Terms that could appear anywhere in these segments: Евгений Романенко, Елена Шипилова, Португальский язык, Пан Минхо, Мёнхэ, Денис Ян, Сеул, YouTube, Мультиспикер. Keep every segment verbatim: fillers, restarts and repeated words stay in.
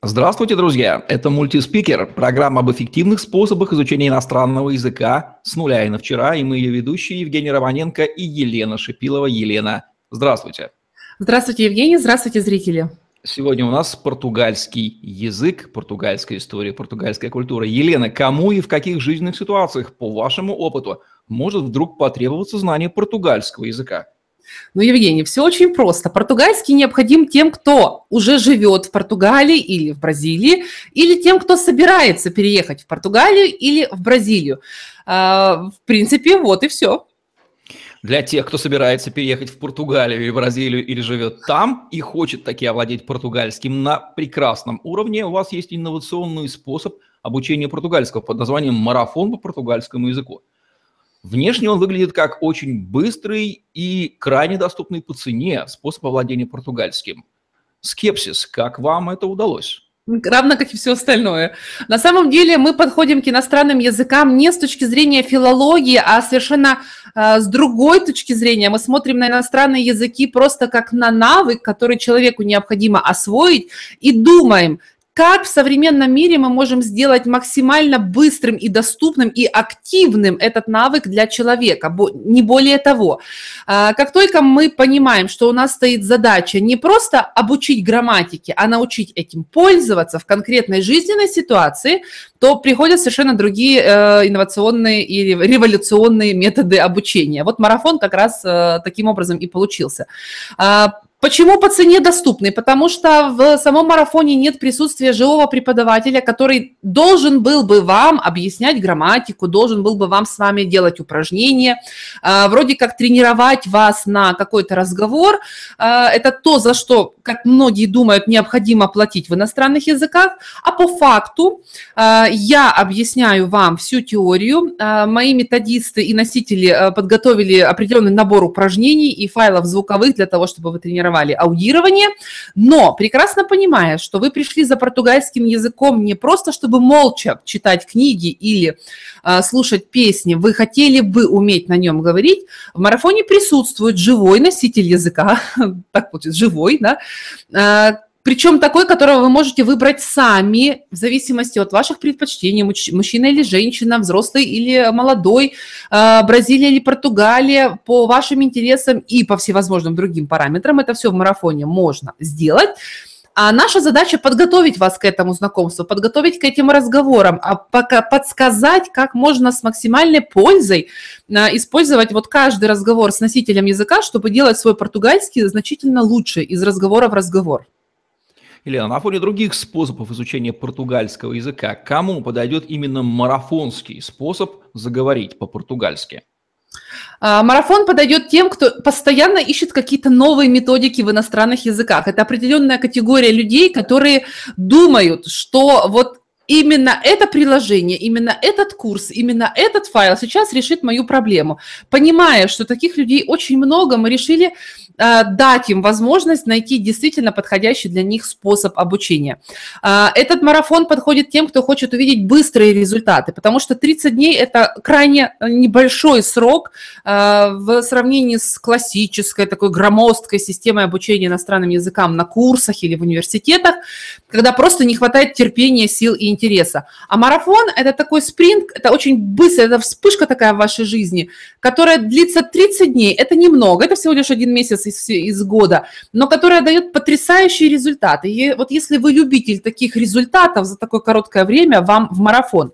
Здравствуйте, друзья! Это Мультиспикер, программа об эффективных способах изучения иностранного языка с нуля и на вчера, и мы ее ведущие Евгений Романенко и Елена Шипилова. Елена, здравствуйте! Здравствуйте, Евгений! Здравствуйте, зрители! Сегодня у нас португальский язык, португальская история, португальская культура. Елена, кому и в каких жизненных ситуациях, по вашему опыту, может вдруг потребоваться знание португальского языка? Ну, Евгений, все очень просто. Португальский необходим тем, кто уже живет в Португалии или в Бразилии, или тем, кто собирается переехать в Португалию или в Бразилию. В принципе, вот и все. Для тех, кто собирается переехать в Португалию или Бразилию или живет там и хочет таки овладеть португальским на прекрасном уровне, у вас есть инновационный способ обучения португальского под названием «Марафон по португальскому языку». Внешне он выглядит как очень быстрый и крайне доступный по цене способ овладения португальским. Скепсис, как вам это удалось? Равно как и все остальное. На самом деле мы подходим к иностранным языкам не с точки зрения филологии, а совершенно э, с другой точки зрения. Мы смотрим на иностранные языки просто как на навык, который человеку необходимо освоить, и думаем, как в современном мире мы можем сделать максимально быстрым и доступным и активным этот навык для человека, не более того. Как только мы понимаем, что у нас стоит задача не просто обучить грамматике, а научить этим пользоваться в конкретной жизненной ситуации, то приходят совершенно другие инновационные и революционные методы обучения. Вот марафон как раз таким образом и получился. Почему по цене доступный? Потому что в самом марафоне нет присутствия живого преподавателя, который должен был бы вам объяснять грамматику, должен был бы вам с вами делать упражнения, вроде как тренировать вас на какой-то разговор. Это то, за что, как многие думают, необходимо платить в иностранных языках. А по факту я объясняю вам всю теорию. Мои методисты и носители подготовили определенный набор упражнений и файлов звуковых для того, чтобы вы тренировали аудирование, но прекрасно понимая, что вы пришли за португальским языком не просто, чтобы молча читать книги или э, слушать песни, вы хотели бы уметь на нем говорить, в марафоне присутствует живой носитель языка, так получается, живой, да, э, причем такой, которого вы можете выбрать сами, в зависимости от ваших предпочтений, мужчина или женщина, взрослый или молодой, Бразилия или Португалия, по вашим интересам и по всевозможным другим параметрам. Это все в марафоне можно сделать. А наша задача подготовить вас к этому знакомству, подготовить к этим разговорам, а пока подсказать, как можно с максимальной пользой использовать вот каждый разговор с носителем языка, чтобы делать свой португальский значительно лучше из разговора в разговор. Елена, на фоне других способов изучения португальского языка, кому подойдет именно марафонский способ заговорить по-португальски? Марафон подойдет тем, кто постоянно ищет какие-то новые методики в иностранных языках. Это определенная категория людей, которые думают, что вот именно это приложение, именно этот курс, именно этот файл сейчас решит мою проблему. Понимая, что таких людей очень много, мы решили э, дать им возможность найти действительно подходящий для них способ обучения. Э, этот марафон подходит тем, кто хочет увидеть быстрые результаты, потому что тридцать дней – это крайне небольшой срок э, в сравнении с классической, такой громоздкой системой обучения иностранным языкам на курсах или в университетах, когда просто не хватает терпения, сил и интереса. интереса. А марафон – это такой спринт, это очень быстро, это вспышка такая в вашей жизни, которая длится тридцать дней. Это немного, это всего лишь один месяц из, из года, но которая дает потрясающие результаты. И вот если вы любитель таких результатов за такое короткое время, вам в марафон.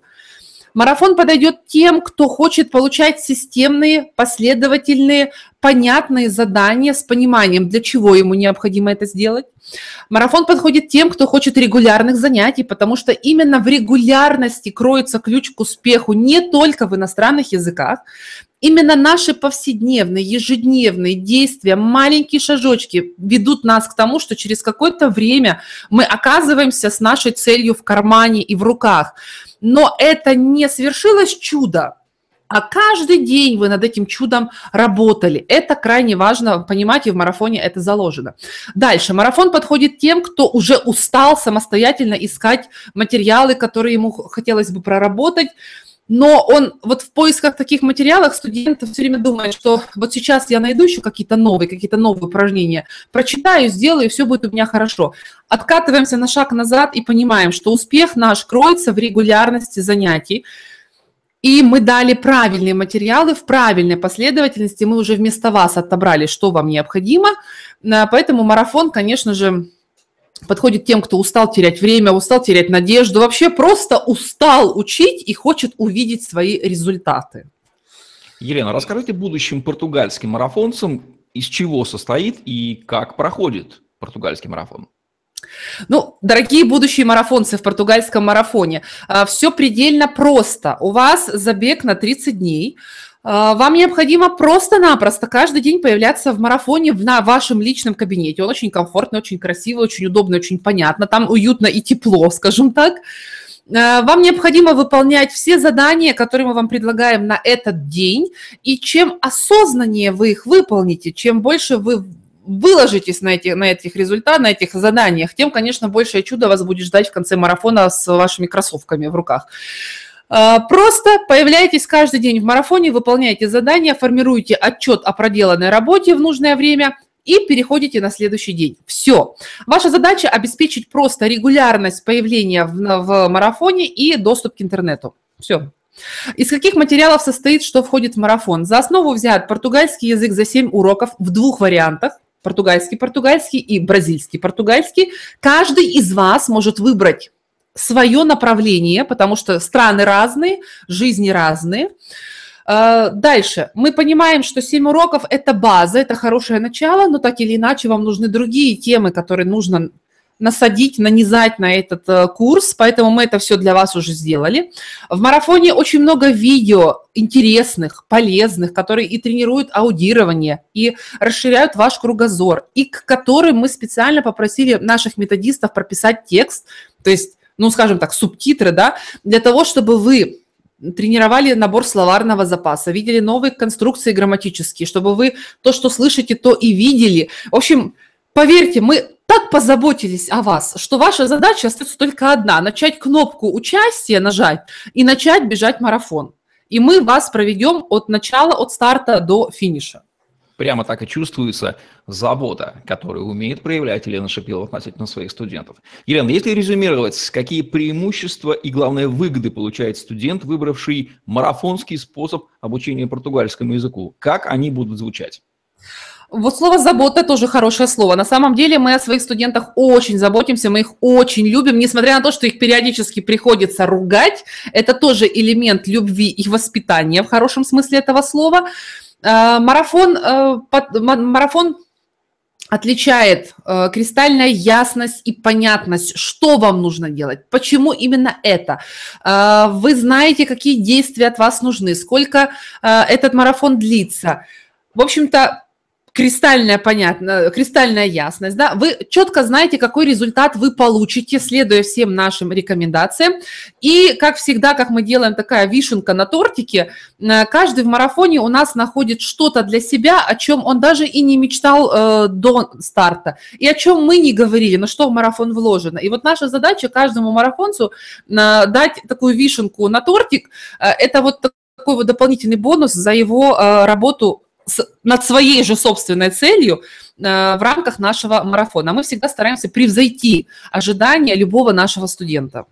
Марафон подойдет тем, кто хочет получать системные, последовательные, понятные задания с пониманием, для чего ему необходимо это сделать. Марафон подходит тем, кто хочет регулярных занятий, потому что именно в регулярности кроется ключ к успеху не только в иностранных языках. Именно наши повседневные, ежедневные действия, маленькие шажочки ведут нас к тому, что через какое-то время мы оказываемся с нашей целью в кармане и в руках. Но это не свершилось чудо, а каждый день вы над этим чудом работали. Это крайне важно понимать, и в марафоне это заложено. Дальше. Марафон подходит тем, кто уже устал самостоятельно искать материалы, которые ему хотелось бы проработать. Но он вот в поисках таких материалов студентов все время думает, что вот сейчас я найду еще какие-то новые, какие-то новые упражнения, прочитаю, сделаю, и все будет у меня хорошо. Откатываемся на шаг назад и понимаем, что успех наш кроется в регулярности занятий. И мы дали правильные материалы в правильной последовательности, мы уже вместо вас отобрали, что вам необходимо. Поэтому марафон, конечно же, подходит тем, кто устал терять время, устал терять надежду, вообще просто устал учить и хочет увидеть свои результаты. Елена, расскажите будущим португальским марафонцам, из чего состоит и как проходит португальский марафон? Ну, дорогие будущие марафонцы в португальском марафоне, все предельно просто. У вас забег на тридцать дней. Вам необходимо просто-напросто каждый день появляться в марафоне на вашем личном кабинете. Он очень комфортный, очень красивый, очень удобный, очень понятно. Там уютно и тепло, скажем так. Вам необходимо выполнять все задания, которые мы вам предлагаем на этот день. И чем осознаннее вы их выполните, чем больше вы выложитесь на этих, на этих результатах, на этих заданиях, тем, конечно, большее чудо вас будет ждать в конце марафона с вашими кроссовками в руках. Просто появляйтесь каждый день в марафоне, выполняйте задания, формируйте отчет о проделанной работе в нужное время и переходите на следующий день. Все. Ваша задача – обеспечить просто регулярность появления в, в марафоне и доступ к интернету. Все. Из каких материалов состоит, что входит в марафон? За основу взят португальский язык за семь уроков в двух вариантах. Португальский, португальский и бразильский, португальский. Каждый из вас может выбрать свое направление, потому что страны разные, жизни разные. Дальше. Мы понимаем, что семь уроков – это база, это хорошее начало, но так или иначе вам нужны другие темы, которые нужно насадить, нанизать на этот курс, поэтому мы это все для вас уже сделали. В марафоне очень много видео интересных, полезных, которые и тренируют аудирование, и расширяют ваш кругозор, и к которым мы специально попросили наших методистов прописать текст, то есть, ну, скажем так, субтитры, да, для того, чтобы вы тренировали набор словарного запаса, видели новые конструкции грамматические, чтобы вы то, что слышите, то и видели. В общем, поверьте, мы так позаботились о вас, что ваша задача остается только одна – начать кнопку участия нажать и начать бежать марафон. И мы вас проведем от начала, от старта до финиша. Прямо так и чувствуется забота, которую умеет проявлять Елена Шипилова относительно своих студентов. Елена, если резюмировать, какие преимущества и, главное, выгоды получает студент, выбравший марафонский способ обучения португальскому языку? Как они будут звучать? Вот слово «забота» тоже хорошее слово. На самом деле мы о своих студентах очень заботимся, мы их очень любим, несмотря на то, что их периодически приходится ругать. Это тоже элемент любви и воспитания в хорошем смысле этого слова. Марафон, марафон отличает кристальная ясность и понятность, что вам нужно делать, почему именно это. Вы знаете, какие действия от вас нужны, сколько этот марафон длится. В общем-то, Кристальная, понятно, кристальная ясность, да, вы четко знаете, какой результат вы получите, следуя всем нашим рекомендациям. И, как всегда, как мы делаем, такая вишенка на тортике, каждый в марафоне у нас находит что-то для себя, о чем он даже и не мечтал э, до старта, и о чем мы не говорили, но что в марафон вложено. И вот наша задача каждому марафонцу э, дать такую вишенку на тортик, э, это вот такой вот дополнительный бонус за его э, работу над своей же собственной целью в рамках нашего марафона. Мы всегда стараемся превзойти ожидания любого нашего студента.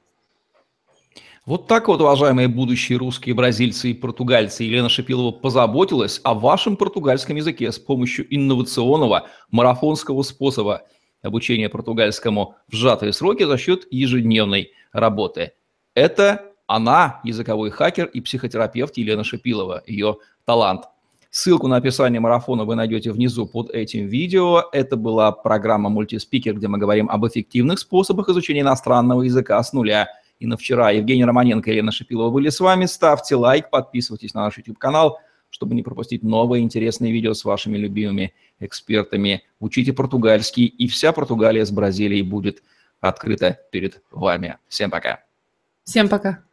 Вот так вот, уважаемые будущие русские, бразильцы и португальцы, Елена Шипилова позаботилась о вашем португальском языке с помощью инновационного марафонского способа обучения португальскому в сжатые сроки за счет ежедневной работы. Это она, языковой хакер и психотерапевт Елена Шипилова, ее талант. Ссылку на описание марафона вы найдете внизу под этим видео. Это была программа «Мультиспикер», где мы говорим об эффективных способах изучения иностранного языка с нуля и на вчера. Евгений Романенко и Елена Шипилова были с вами. Ставьте лайк, подписывайтесь на наш YouTube-канал, чтобы не пропустить новые интересные видео с вашими любимыми экспертами. Учите португальский, и вся Португалия с Бразилией будет открыта перед вами. Всем пока. Всем пока.